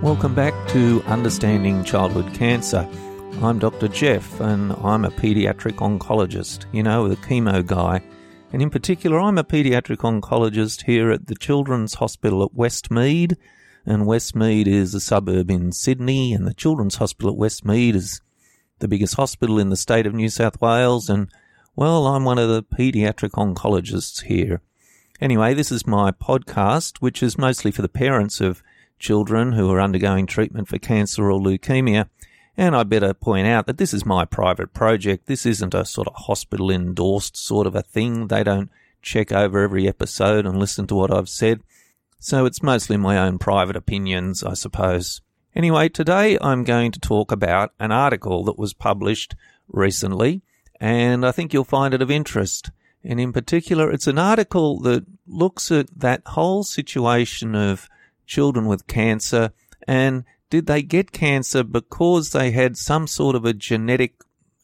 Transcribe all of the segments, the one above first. Welcome back to Understanding Childhood Cancer. I'm Dr. Jeff and I'm a paediatric oncologist, you know, the chemo guy. And in particular, I'm a paediatric oncologist here at the Children's Hospital at Westmead. And Westmead is a suburb in Sydney, and the Children's Hospital at Westmead is the biggest hospital in the state of New South Wales. And, well, I'm one of the paediatric oncologists here. Anyway, this is my podcast, which is mostly for the parents of children who are undergoing treatment for cancer or leukemia. And I better point out that this is my private project. This isn't a sort of hospital-endorsed sort of a thing. They don't check over every episode and listen to what I've said. So it's mostly my own private opinions, I suppose. Anyway, today I'm going to talk about an article that was published recently, and I think you'll find it of interest. And in particular, it's an article that looks at that whole situation of children with cancer and did they get cancer because they had some sort of a genetic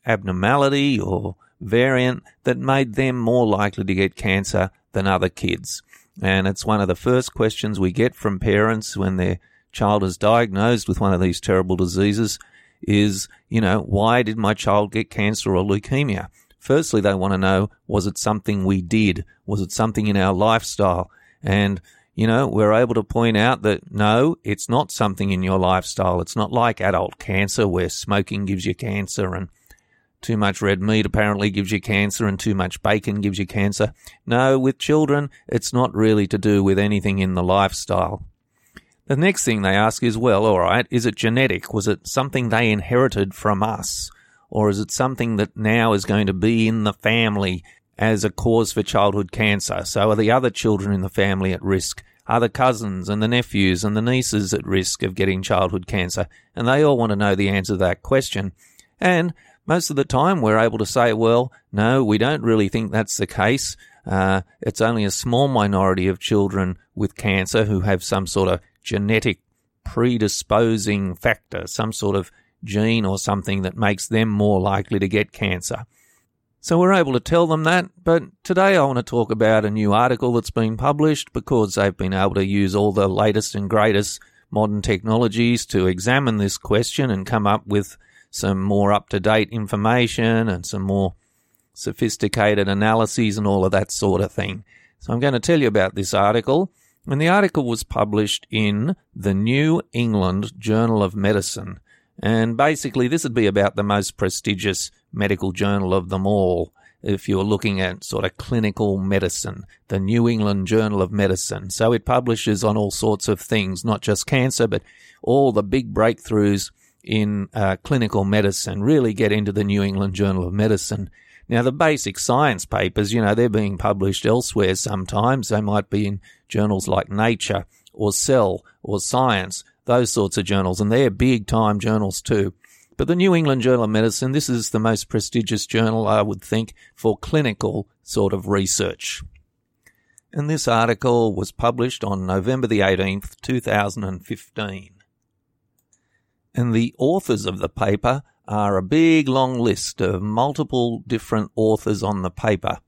abnormality or variant that made them more likely to get cancer than other kids? And it's one of the first questions we get from parents when their child is diagnosed with one of these terrible diseases is, you know, why did my child get cancer or leukemia? Firstly, they want to know, was it something we did? Was it something in our lifestyle? And you know, we're able to point out that, no, it's not something in your lifestyle. It's not like adult cancer where smoking gives you cancer and too much red meat apparently gives you cancer and too much bacon gives you cancer. No, with children, it's not really to do with anything in the lifestyle. The next thing they ask is, well, all right, is it genetic? Was it something they inherited from us? Or is it something that now is going to be in the family as a cause for childhood cancer? So are the other children in the family at risk? Are the cousins and the nephews and the nieces at risk of getting childhood cancer? And they all want to know the answer to that question. And most of the time we're able to say, well, no, we don't really think that's the case. It's only a small minority of children with cancer who have some sort of genetic predisposing factor, some sort of gene or something that makes them more likely to get cancer. So we're able to tell them that, but today I want to talk about a new article that's been published because they've been able to use all the latest and greatest modern technologies to examine this question and come up with some more up-to-date information and some more sophisticated analyses and all of that sort of thing. So I'm going to tell you about this article, and the article was published in the New England Journal of Medicine. And basically, this would be about the most prestigious medical journal of them all, if you're looking at sort of clinical medicine, the New England Journal of Medicine. So it publishes on all sorts of things, not just cancer, but all the big breakthroughs in clinical medicine really get into the New England Journal of Medicine. Now, the basic science papers, you know, they're being published elsewhere sometimes. They might be in journals like Nature or Cell or Science, those sorts of journals, and they're big-time journals too. But the New England Journal of Medicine, this is the most prestigious journal, I would think, for clinical sort of research. And this article was published on November the 18th, 2015. And the authors of the paper are a big, long list of multiple different authors on the paper.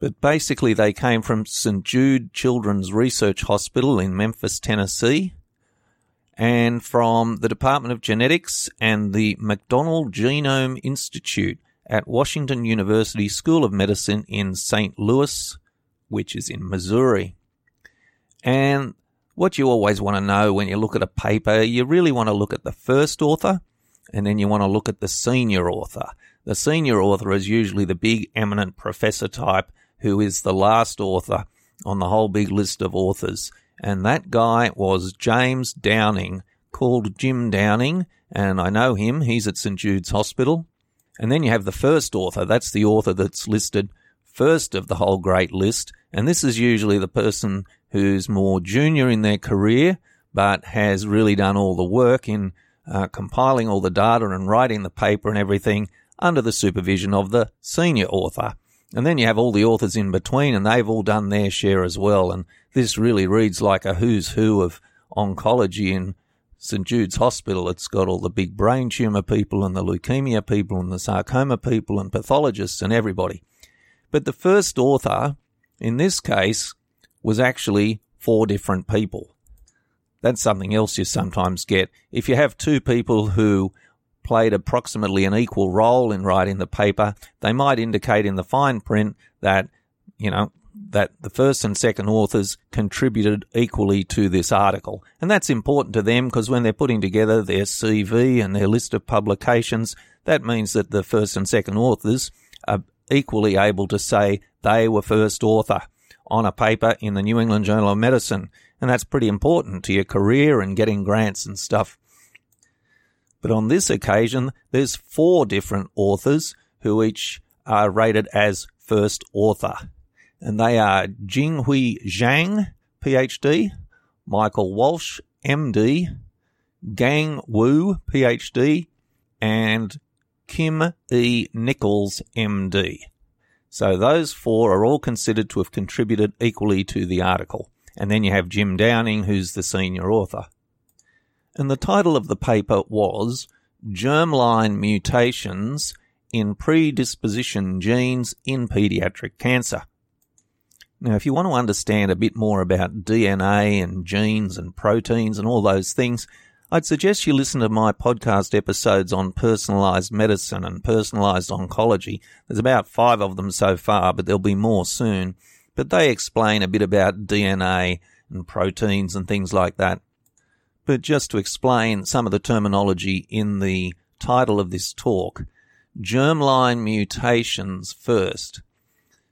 But basically they came from St. Jude Children's Research Hospital in Memphis, Tennessee, and from the Department of Genetics and the Macdonald Genome Institute at Washington University School of Medicine in St. Louis, which is in Missouri. And what you always want to know when you look at a paper, you really want to look at the first author, and then you want to look at the senior author. The senior author is usually the big eminent professor type who is the last author on the whole big list of authors. And that guy was James Downing, called Jim Downing, and I know him. He's at St. Jude's Hospital. And then you have the first author. That's the author that's listed first of the whole great list. And this is usually the person who's more junior in their career but has really done all the work in compiling all the data and writing the paper and everything under the supervision of the senior author. And then you have all the authors in between, and they've all done their share as well. And this really reads like a who's who of oncology in St. Jude's Hospital. It's got all the big brain tumour people and the leukaemia people and the sarcoma people and pathologists and everybody. But the first author in this case was actually 4 different people. That's something else you sometimes get. If you have 2 people who played approximately an equal role in writing the paper, they might indicate in the fine print that, you know, that the first and second authors contributed equally to this article. And that's important to them because when they're putting together their CV and their list of publications, that means that the first and second authors are equally able to say they were first author on a paper in the New England Journal of Medicine. And that's pretty important to your career and getting grants and stuff. But on this occasion, there's 4 different authors who each are rated as first author. And they are Jinghui Zhang, PhD, Michael Walsh, MD, Gang Wu, PhD, and Kim E. Nichols, MD. So those 4 are all considered to have contributed equally to the article. And then you have Jim Downing, who's the senior author. And the title of the paper was Germline Mutations in Predisposition Genes in Pediatric Cancer. Now, if you want to understand a bit more about DNA and genes and proteins and all those things, I'd suggest you listen to my podcast episodes on personalised medicine and personalised oncology. There's about 5 of them so far, but there'll be more soon. But they explain a bit about DNA and proteins and things like that. But just to explain some of the terminology in the title of this talk, germline mutations first.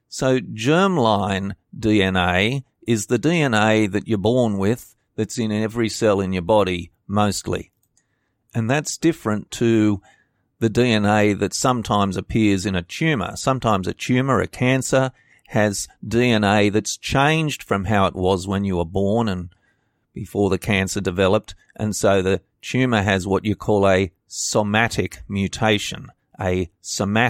So germline DNA is the DNA that you're born with that's in every cell in your body, mostly. And that's different to the DNA that sometimes appears in a tumour. Sometimes a tumour, a cancer, has DNA that's changed from how it was when you were born and before the cancer developed, and so the tumour has what you call a somatic mutation, Well,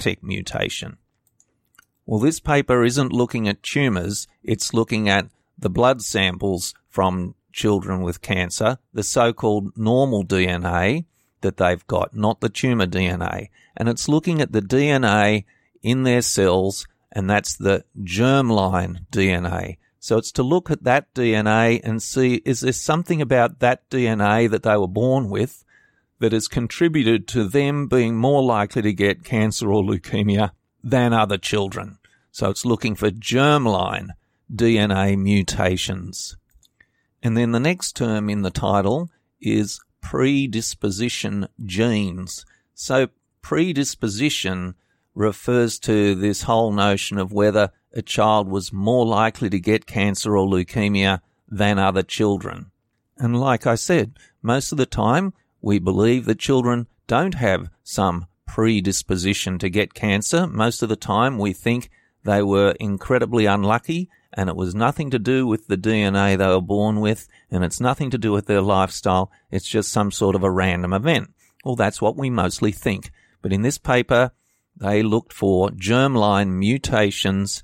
this paper isn't looking at tumours, it's looking at the blood samples from children with cancer, the so-called normal DNA that they've got, not the tumour DNA. And it's looking at the DNA in their cells, and that's the germline DNA. So it's to look at that DNA and see, is there something about that DNA that they were born with that has contributed to them being more likely to get cancer or leukemia than other children? So it's looking for germline DNA mutations. And then the next term in the title is predisposition genes. So predisposition refers to this whole notion of whether a child was more likely to get cancer or leukemia than other children. And like I said, most of the time we believe that children don't have some predisposition to get cancer. Most of the time we think they were incredibly unlucky and it was nothing to do with the DNA they were born with and it's nothing to do with their lifestyle. It's just some sort of a random event. Well, that's what we mostly think. But in this paper, they looked for germline mutations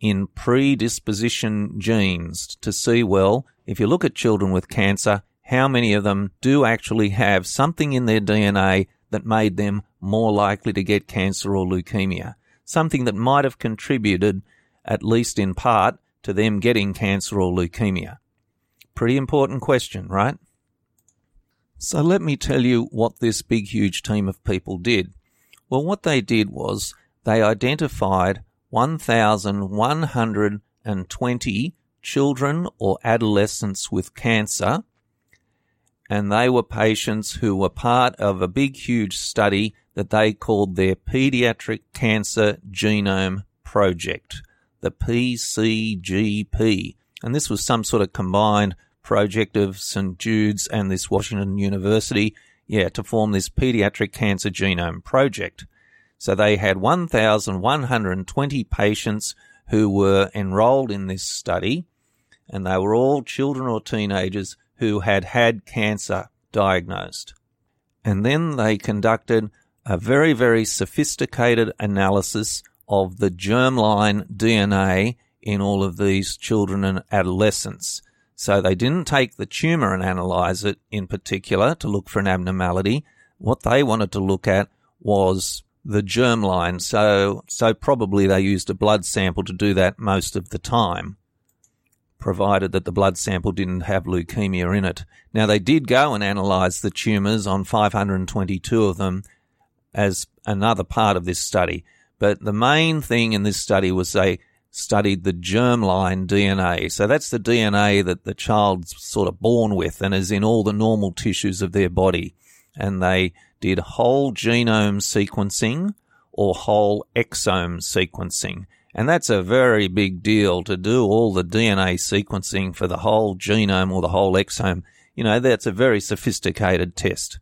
in predisposition genes to see, well, if you look at children with cancer, how many of them do actually have something in their DNA that made them more likely to get cancer or leukemia, something that might have contributed, at least in part, to them getting cancer or leukemia. Pretty important question, right? So let me tell you what this big, huge team of people did. Well, what they did was they identified 1,120 children or adolescents with cancer, and they were patients who were part of a big, huge study that they called their Pediatric Cancer Genome Project, the PCGP. And this was some sort of combined project of St. Jude's and this Washington University, to form this Pediatric Cancer Genome Project. So they had 1,120 patients who were enrolled in this study, and they were all children or teenagers who had had cancer diagnosed. And then they conducted a very, very sophisticated analysis of the germline DNA in all of these children and adolescents. So they didn't take the tumour and analyse it in particular to look for an abnormality. What they wanted to look at was the germline. So probably they used a blood sample to do that most of the time, provided that the blood sample didn't have leukemia in it. Now, they did go and analyse the tumours on 522 of them as another part of this study. But the main thing in this study was they studied the germline DNA. So that's the DNA that the child's sort of born with and is in all the normal tissues of their body. And they did whole genome sequencing or whole exome sequencing. And that's a very big deal to do all the DNA sequencing for the whole genome or the whole exome. You know, that's a very sophisticated test.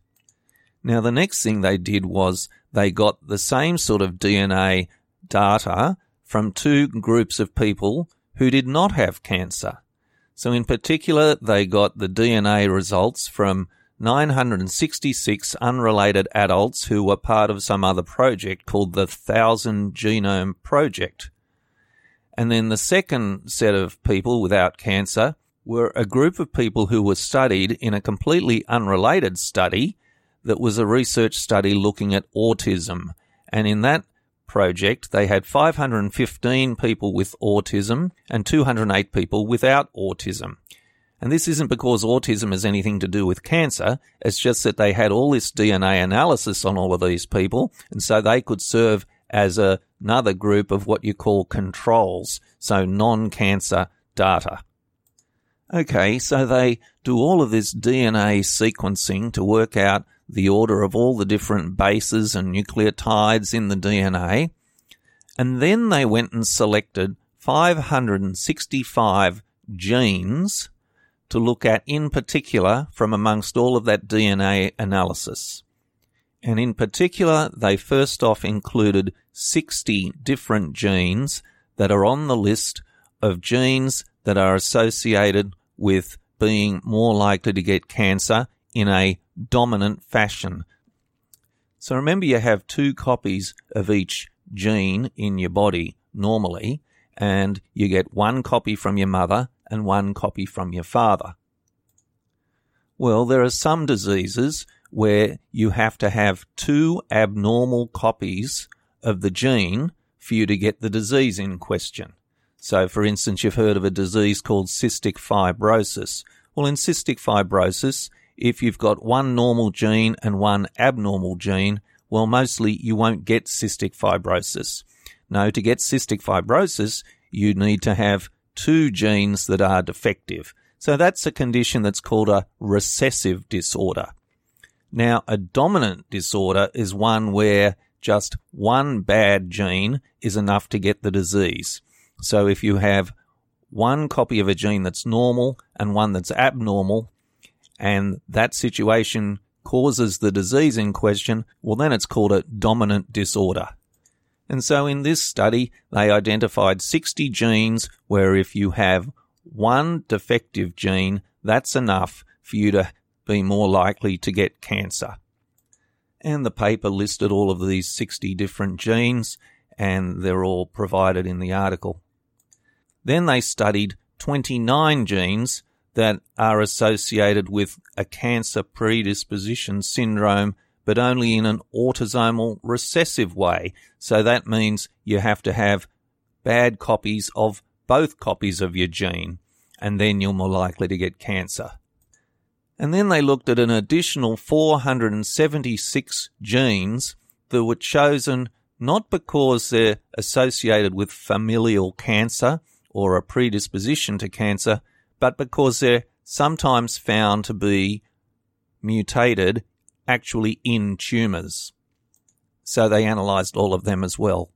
Now, the next thing they did was they got the same sort of DNA data from two groups of people who did not have cancer. So in particular, they got the DNA results from 966 unrelated adults who were part of some other project called the 1000 Genome Project. And then the second set of people without cancer were a group of people who were studied in a completely unrelated study that was a research study looking at autism. And in that project, they had 515 people with autism and 208 people without autism. And this isn't because autism has anything to do with cancer. It's just that they had all this DNA analysis on all of these people, and so they could serve as another group of what you call controls, so non-cancer data. Okay, so they do all of this DNA sequencing to work out the order of all the different bases and nucleotides in the DNA, and then they went and selected 565 genes to look at in particular from amongst all of that DNA analysis. And in particular, they first off included 60 different genes that are on the list of genes that are associated with being more likely to get cancer in a dominant fashion. So remember, you have two copies of each gene in your body normally, and you get one copy from your mother and one copy from your father. Well, there are some diseases where you have to have two abnormal copies of the gene for you to get the disease in question. So, for instance, you've heard of a disease called cystic fibrosis. Well, in cystic fibrosis, if you've got one normal gene and one abnormal gene, well, mostly you won't get cystic fibrosis. No, to get cystic fibrosis, you need to have two genes that are defective. So that's a condition that's called a recessive disorder. Now, a dominant disorder is one where just one bad gene is enough to get the disease. So if you have one copy of a gene that's normal and one that's abnormal, and that situation causes the disease in question, well, then it's called a dominant disorder. And so in this study, they identified 60 genes where if you have one defective gene, that's enough for you to be more likely to get cancer. And the paper listed all of these 60 different genes, and they're all provided in the article. Then they studied 29 genes that are associated with a cancer predisposition syndrome, but only in an autosomal recessive way. So that means you have to have bad copies of both copies of your gene, and then you're more likely to get cancer. And then they looked at an additional 476 genes that were chosen not because they're associated with familial cancer or a predisposition to cancer, but because they're sometimes found to be mutated actually in tumours. So they analysed all of them as well.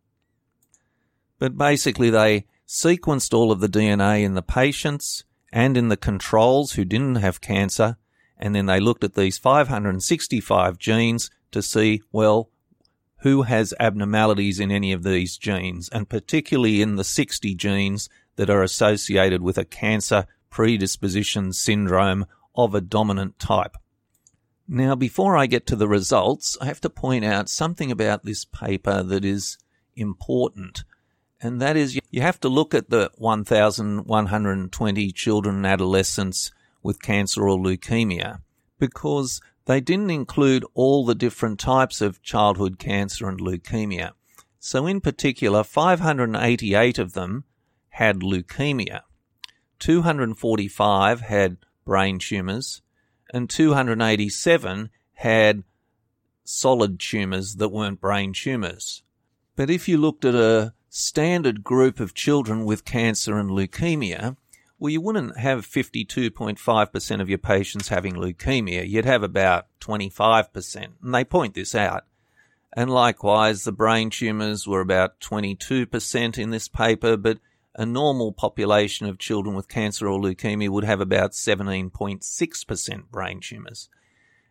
But basically they sequenced all of the DNA in the patients and in the controls who didn't have cancer, and then they looked at these 565 genes to see, well, who has abnormalities in any of these genes, and particularly in the 60 genes that are associated with a cancer predisposition syndrome of a dominant type. Now, before I get to the results, I have to point out something about this paper that is important, and that is you have to look at the 1,120 children and adolescents with cancer or leukemia, because they didn't include all the different types of childhood cancer and leukemia. So in particular, 588 of them had leukemia, 245 had brain tumours, and 287 had solid tumours that weren't brain tumours. But if you looked at a standard group of children with cancer and leukemia, well, you wouldn't have 52.5% of your patients having leukemia. You'd have about 25%, and they point this out. And likewise, the brain tumours were about 22% in this paper, but a normal population of children with cancer or leukemia would have about 17.6% brain tumours.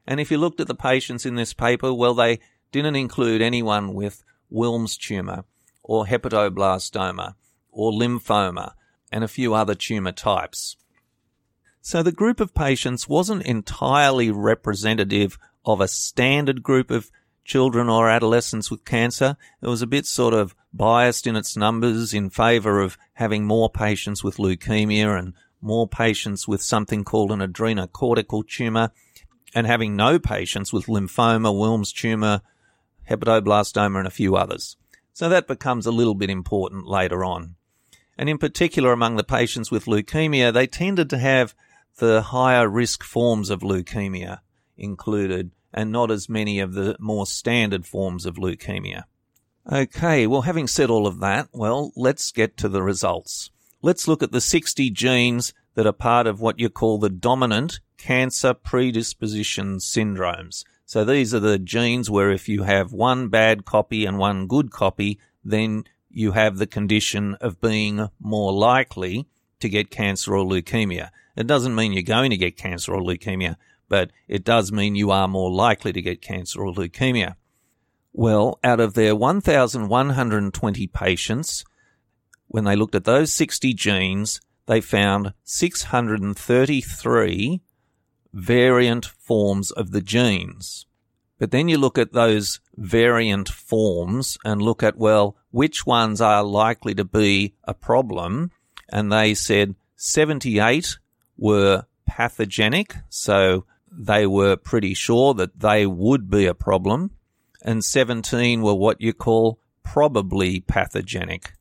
And if you looked at the patients in this paper, well, they didn't include anyone with Wilms tumour or hepatoblastoma or lymphoma and a few other tumour types. So the group of patients wasn't entirely representative of a standard group of children or adolescents with cancer. It was a bit sort of biased in its numbers in favour of having more patients with leukemia and more patients with something called an adrenocortical tumour, and having no patients with lymphoma, Wilms tumour, hepatoblastoma, and a few others. So that becomes a little bit important later on. And in particular, among the patients with leukemia, they tended to have the higher risk forms of leukemia included and not as many of the more standard forms of leukemia. Okay, well, having said all of that, well, let's get to the results. Let's look at the 60 genes that are part of what you call the dominant cancer predisposition syndromes. So these are the genes where if you have one bad copy and one good copy, then you have the condition of being more likely to get cancer or leukemia. It doesn't mean you're going to get cancer or leukemia, but it does mean you are more likely to get cancer or leukemia. Well, out of their 1,120 patients, when they looked at those 60 genes, they found 633 variant forms of the genes. But then you look at those variant forms and look at, well, which ones are likely to be a problem? And they said 78 were pathogenic, so they were pretty sure that they would be a problem, and 17 were what you call probably pathogenic.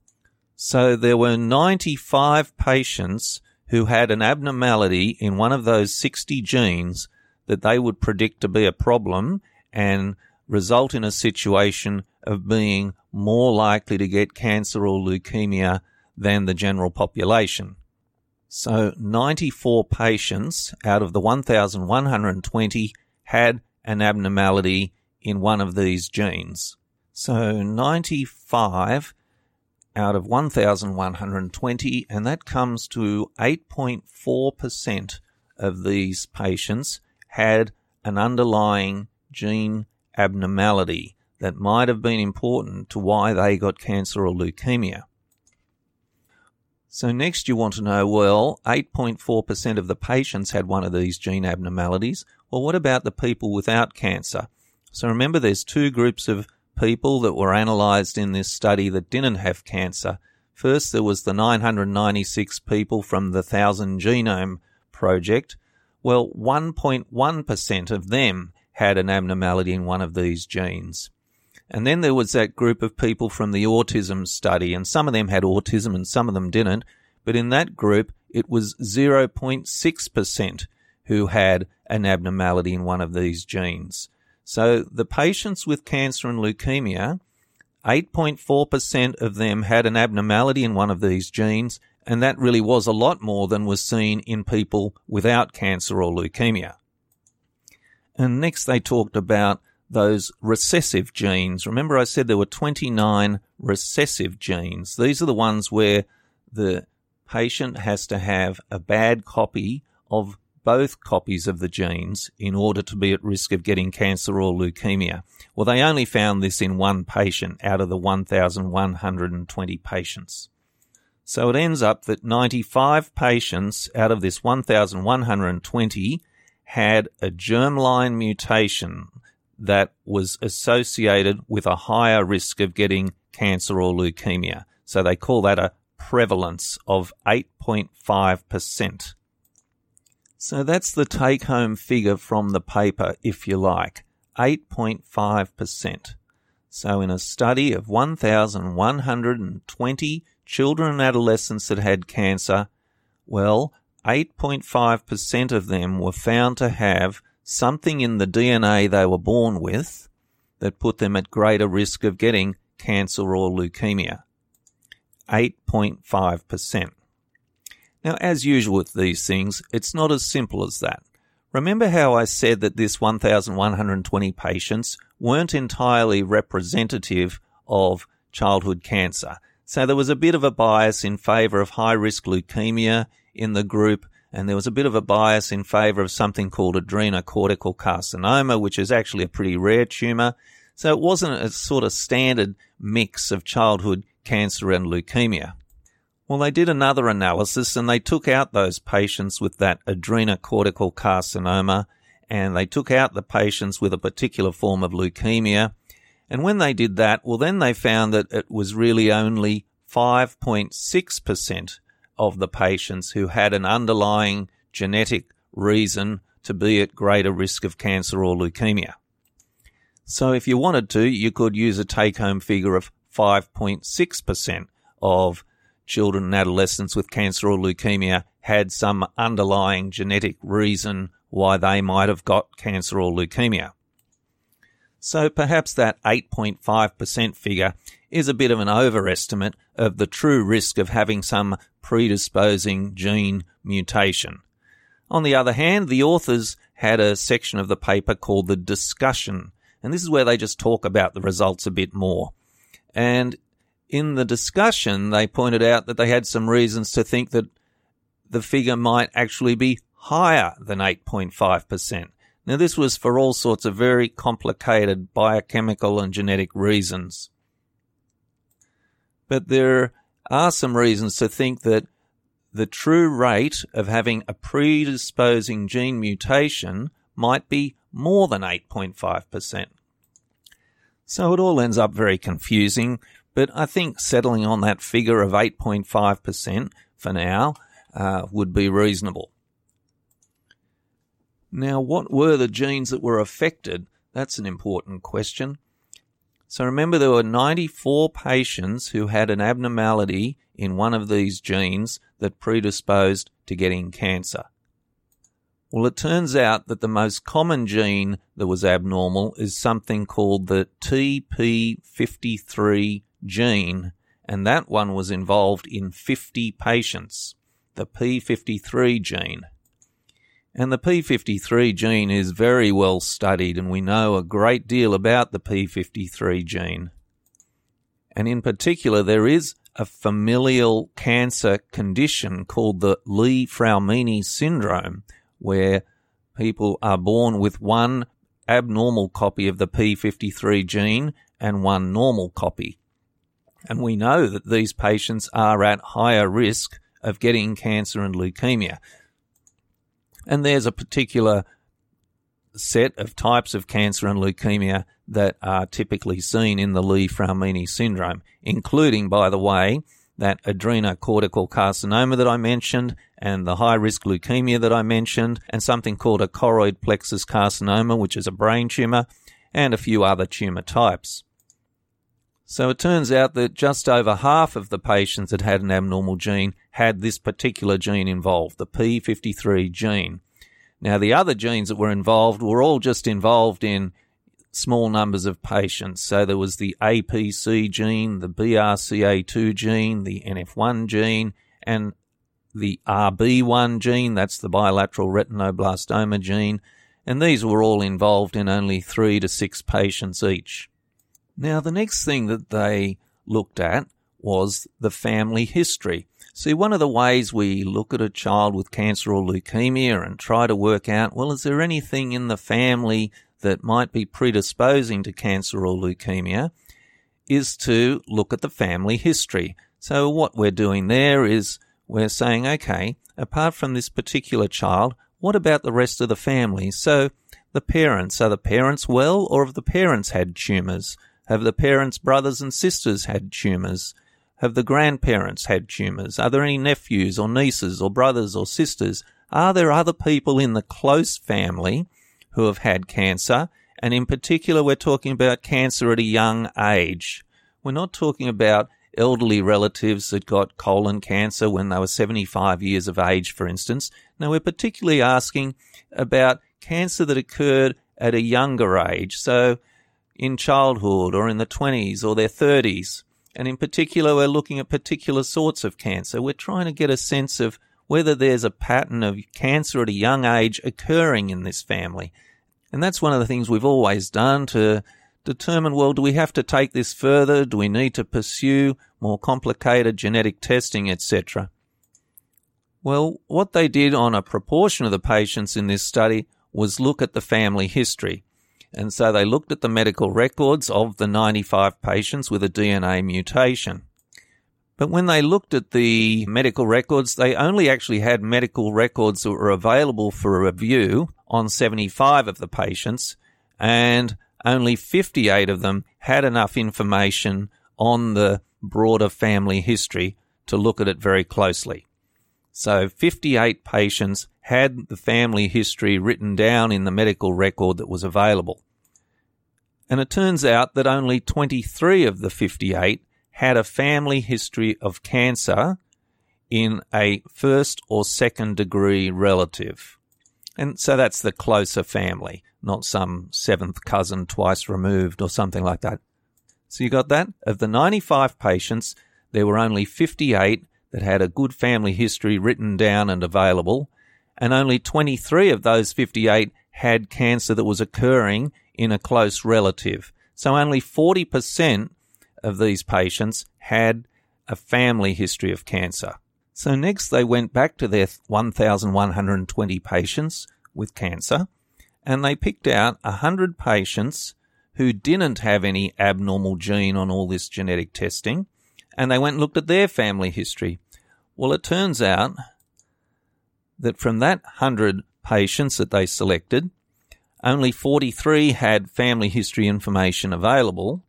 So there were 95 patients who had an abnormality in one of those 60 genes that they would predict to be a problem and result in a situation of being more likely to get cancer or leukemia than the general population. So 94 patients out of the 1,120 had an abnormality in one of these genes. So 95 out of 1,120, and that comes to 8.4% of these patients had an underlying gene abnormality that might have been important to why they got cancer or leukemia. So next you want to know, well, 8.4% of the patients had one of these gene abnormalities. Well, what about the people without cancer? So remember, there's two groups of people that were analysed in this study that didn't have cancer. First, there was the 996 people from the 1000 Genome Project. Well, 1.1% of them had an abnormality in one of these genes. And then there was that group of people from the autism study, and some of them had autism and some of them didn't. But in that group, it was 0.6% who had an abnormality in one of these genes. So the patients with cancer and leukemia, 8.4% of them had an abnormality in one of these genes, and that really was a lot more than was seen in people without cancer or leukemia. And next they talked about those recessive genes. Remember I said there were 29 recessive genes. These are the ones where the patient has to have a bad copy of both copies of the genes in order to be at risk of getting cancer or leukemia. Well, they only found this in one patient out of the 1,120 patients. So it ends up that 95 patients out of this 1,120 had a germline mutation that was associated with a higher risk of getting cancer or leukemia. So they call that a prevalence of 8.5%. So that's the take-home figure from the paper, if you like, 8.5%. So in a study of 1,120 children and adolescents that had cancer, well, 8.5% of them were found to have something in the DNA they were born with that put them at greater risk of getting cancer or leukemia. 8.5%. Now, as usual with these things, it's not as simple as that. Remember how I said that this 1,120 patients weren't entirely representative of childhood cancer. So there was a bit of a bias in favour of high-risk leukemia in the group, and there was a bit of a bias in favour of something called adrenocortical carcinoma, which is actually a pretty rare tumour. So it wasn't a sort of standard mix of childhood cancer and leukemia. Well, they did another analysis and they took out those patients with that adrenocortical carcinoma, and they took out the patients with a particular form of leukemia. And when they did that, well, then they found that it was really only 5.6% of the patients who had an underlying genetic reason to be at greater risk of cancer or leukemia. So if you wanted to, you could use a take-home figure of 5.6% of children and adolescents with cancer or leukemia had some underlying genetic reason why they might have got cancer or leukemia. So perhaps that 8.5% figure is a bit of an overestimate of the true risk of having some predisposing gene mutation. On the other hand, the authors had a section of the paper called the discussion, and this is where they just talk about the results a bit more. And in the discussion, they pointed out that they had some reasons to think that the figure might actually be higher than 8.5%. Now, this was for all sorts of very complicated biochemical and genetic reasons. But there are some reasons to think that the true rate of having a predisposing gene mutation might be more than 8.5%. So it all ends up very confusing, but I think settling on that figure of 8.5% for now would be reasonable. Now, what were the genes that were affected? That's an important question. So remember, there were 94 patients who had an abnormality in one of these genes that predisposed to getting cancer. Well, it turns out that the most common gene that was abnormal is something called the tp53 gene, and that one was involved in 50 patients, the p53 gene. And the p53 gene is very well studied, and we know a great deal about the p53 gene. And in particular, there is a familial cancer condition called the Li-Fraumeni syndrome, where people are born with one abnormal copy of the p53 gene and one normal copy. And we know that these patients are at higher risk of getting cancer and leukemia. And there's a particular set of types of cancer and leukemia that are typically seen in the Li-Fraumeni syndrome, including, by the way, that adrenocortical carcinoma that I mentioned, and the high-risk leukemia that I mentioned, and something called a choroid plexus carcinoma, which is a brain tumour, and a few other tumour types. So it turns out that just over half of the patients that had an abnormal gene had this particular gene involved, the p53 gene. Now, the other genes that were involved were all just involved in small numbers of patients. So there was the APC gene, the BRCA2 gene, the NF1 gene, and the RB1 gene, that's the bilateral retinoblastoma gene, and these were all involved in only 3 to 6 patients each. Now, the next thing that they looked at was the family history. See, one of the ways we look at a child with cancer or leukemia and try to work out, well, is there anything in the family that might be predisposing to cancer or leukemia, is to look at the family history. So what we're doing there is we're saying, okay, apart from this particular child, what about the rest of the family? So the parents, are the parents well, or have the parents had tumours? Have the parents' brothers and sisters had tumours? Have the grandparents had tumours? Are there any nephews or nieces or brothers or sisters? Are there other people in the close family who have had cancer? And in particular, we're talking about cancer at a young age. We're not talking about elderly relatives that got colon cancer when they were 75 years of age, for instance. Now, we're particularly asking about cancer that occurred at a younger age, so in childhood or in the 20s or their 30s. And in particular, we're looking at particular sorts of cancer. We're trying to get a sense of whether there's a pattern of cancer at a young age occurring in this family. And that's one of the things we've always done to determine, well, do we have to take this further? Do we need to pursue more complicated genetic testing, etc.? Well, what they did on a proportion of the patients in this study was look at the family history. And so they looked at the medical records of the 95 patients with a DNA mutation. But when they looked at the medical records, they only actually had medical records that were available for review on 75 of the patients, and only 58 of them had enough information on the broader family history to look at it very closely. So 58 patients had the family history written down in the medical record that was available. And it turns out that only 23 of the 58 had a family history of cancer in a first or second degree relative. And so that's the closer family, not some seventh cousin twice removed or something like that. So you got that? Of the 95 patients, there were only 58 that had a good family history written down and available, and only 23 of those 58 had cancer that was occurring in a close relative. So only 40% of these patients had a family history of cancer. So next they went back to their 1,120 patients with cancer, and they picked out 100 patients who didn't have any abnormal gene on all this genetic testing, and they went and looked at their family history. Well, it turns out that from that 100 patients that they selected, only 43 had family history information available.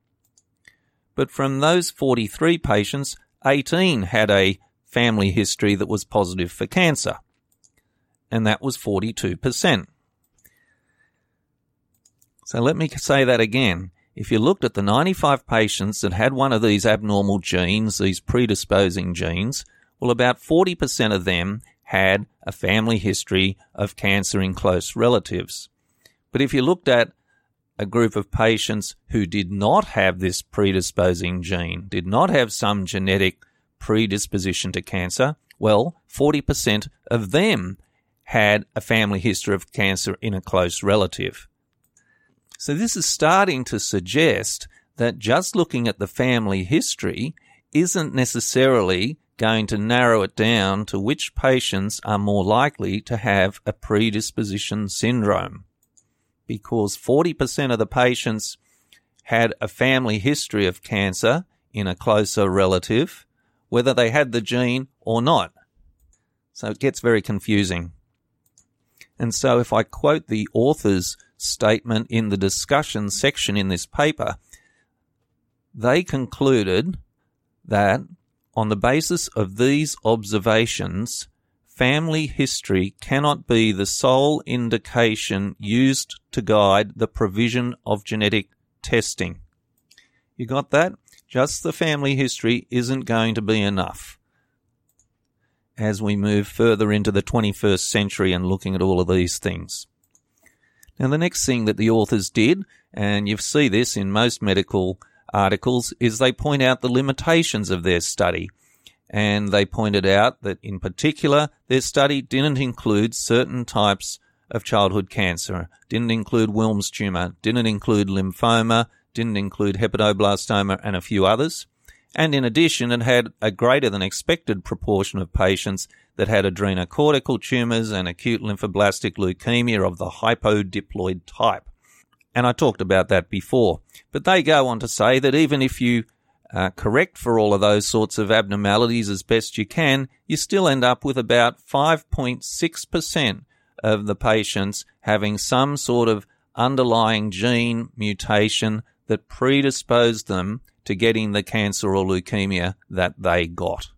But from those 43 patients, 18 had a family history that was positive for cancer. And that was 42%. So let me say that again. If you looked at the 95 patients that had one of these abnormal genes, these predisposing genes, well, about 40% of them had a family history of cancer in close relatives. But if you looked at a group of patients who did not have this predisposing gene, did not have some genetic predisposition to cancer, well, 40% of them had a family history of cancer in a close relative. So this is starting to suggest that just looking at the family history isn't necessarily going to narrow it down to which patients are more likely to have a predisposition syndrome, because 40% of the patients had a family history of cancer in a closer relative, whether they had the gene or not. So it gets very confusing. And so if I quote the author's statement in the discussion section in this paper, they concluded that on the basis of these observations, family history cannot be the sole indication used to guide the provision of genetic testing. You got that? Just the family history isn't going to be enough. As we move further into the 21st century and looking at all of these things. Now, the next thing that the authors did, and you see this in most medical articles, is they point out the limitations of their study. And they pointed out that, in particular, their study didn't include certain types of childhood cancer, didn't include Wilms tumour, didn't include lymphoma, didn't include hepatoblastoma, and a few others. And in addition, it had a greater than expected proportion of patients that had adrenocortical tumours and acute lymphoblastic leukemia of the hypodiploid type. And I talked about that before. But they go on to say that even if you correct for all of those sorts of abnormalities as best you can, you still end up with about 5.6% of the patients having some sort of underlying gene mutation that predisposed them to getting the cancer or leukemia that they got.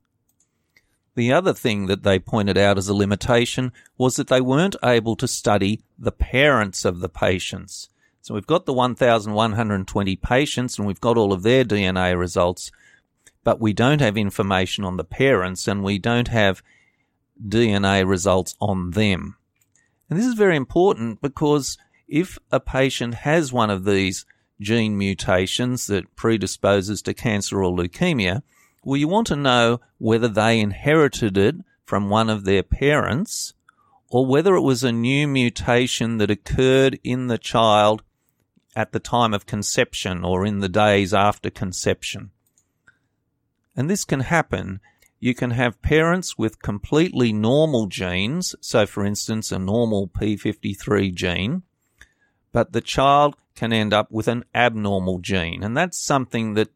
The other thing that they pointed out as a limitation was that they weren't able to study the parents of the patients. So we've got the 1,120 patients and we've got all of their DNA results, but we don't have information on the parents and we don't have DNA results on them. And this is very important because if a patient has one of these gene mutations that predisposes to cancer or leukemia, well, you want to know whether they inherited it from one of their parents or whether it was a new mutation that occurred in the child at the time of conception or in the days after conception. And this can happen. You can have parents with completely normal genes, so for instance a normal p53 gene, but the child can end up with an abnormal gene, and that's something that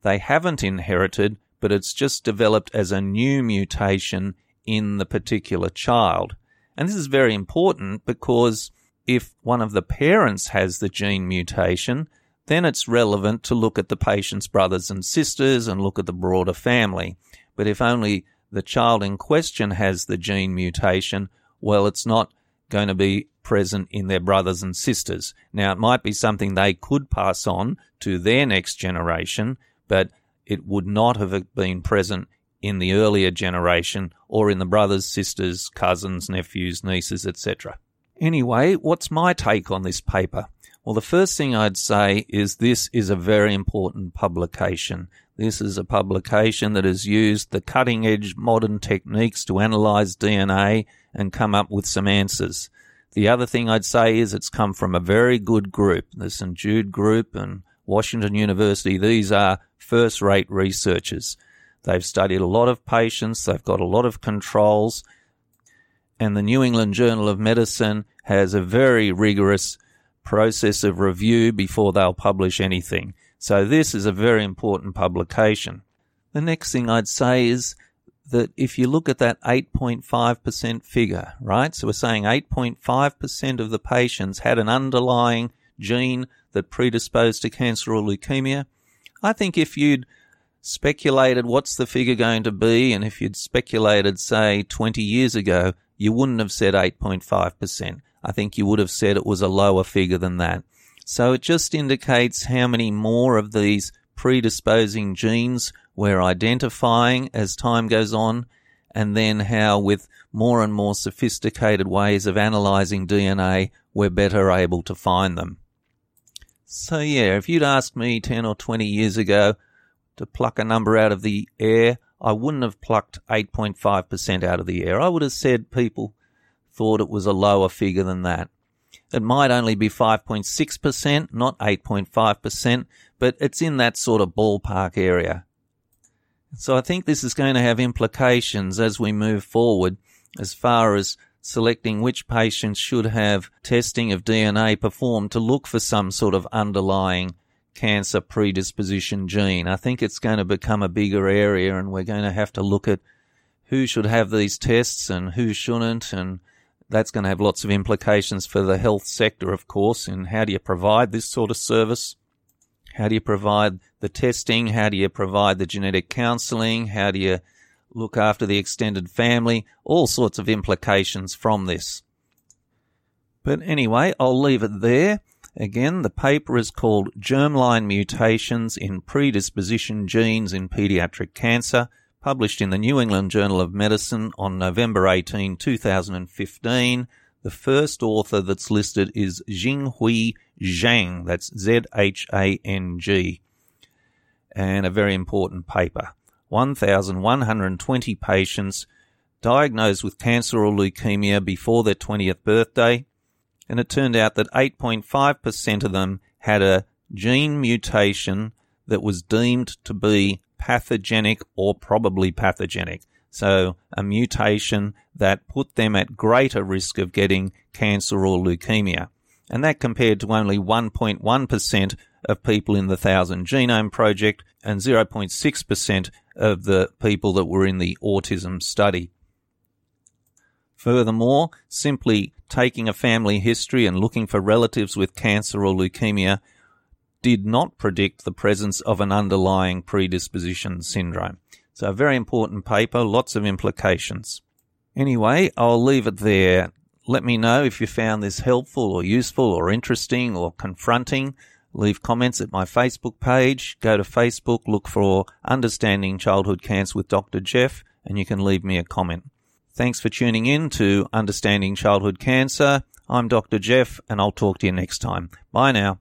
they haven't inherited, but it's just developed as a new mutation in the particular child. And this is very important because if one of the parents has the gene mutation, then it's relevant to look at the patient's brothers and sisters and look at the broader family. But if only the child in question has the gene mutation, well, it's not going to be present in their brothers and sisters. Now, it might be something they could pass on to their next generation, but it would not have been present in the earlier generation or in the brothers, sisters, cousins, nephews, nieces, etc. Anyway, what's my take on this paper? Well, the first thing I'd say is this is a very important publication. This is a publication that has used the cutting-edge modern techniques to analyse DNA and come up with some answers. The other thing I'd say is it's come from a very good group, the St. Jude group and Washington University. These are first-rate researchers. They've studied a lot of patients, they've got a lot of controls, and the New England Journal of Medicine has a very rigorous process of review before they'll publish anything. So this is a very important publication. The next thing I'd say is that if you look at that 8.5% figure, right? So we're saying 8.5% of the patients had an underlying gene that predisposed to cancer or leukemia. I think if you'd speculated what's the figure going to be, and if you'd speculated, say, 20 years ago, you wouldn't have said 8.5%. I think you would have said it was a lower figure than that. So it just indicates how many more of these predisposing genes we're identifying as time goes on, and then how with more and more sophisticated ways of analysing DNA, we're better able to find them. So yeah, if you'd asked me 10 or 20 years ago to pluck a number out of the air, I wouldn't have plucked 8.5% out of the air. I would have said people thought it was a lower figure than that. It might only be 5.6%, not 8.5%, but it's in that sort of ballpark area. So I think this is going to have implications as we move forward as far as selecting which patients should have testing of DNA performed to look for some sort of underlying cancer predisposition gene. I think it's going to become a bigger area, and we're going to have to look at who should have these tests and who shouldn't, and that's going to have lots of implications for the health sector, of course, in how do you provide this sort of service? How do you provide the testing? How do you provide the genetic counselling? How do you look after the extended family? All sorts of implications from this. But anyway, I'll leave it there. Again, the paper is called Germline Mutations in Predisposition Genes in Pediatric Cancer, published in the New England Journal of Medicine on November 18, 2015. The first author that's listed is Jinghui Zhang, that's Z-H-A-N-G, and a very important paper. 1,120 patients diagnosed with cancer or leukemia before their 20th birthday, and it turned out that 8.5% of them had a gene mutation that was deemed to be pathogenic or probably pathogenic. So a mutation that put them at greater risk of getting cancer or leukemia. And that compared to only 1.1% of people in the 1000 Genome Project and 0.6% of the people that were in the autism study. Furthermore, simply taking a family history and looking for relatives with cancer or leukemia did not predict the presence of an underlying predisposition syndrome. So a very important paper, lots of implications. Anyway, I'll leave it there. Let me know if you found this helpful or useful or interesting or confronting. Leave comments at my Facebook page. Go to Facebook, look for Understanding Childhood Cancer with Dr. Jeff, and you can leave me a comment. Thanks for tuning in to Understanding Childhood Cancer. I'm Dr. Jeff, and I'll talk to you next time. Bye now.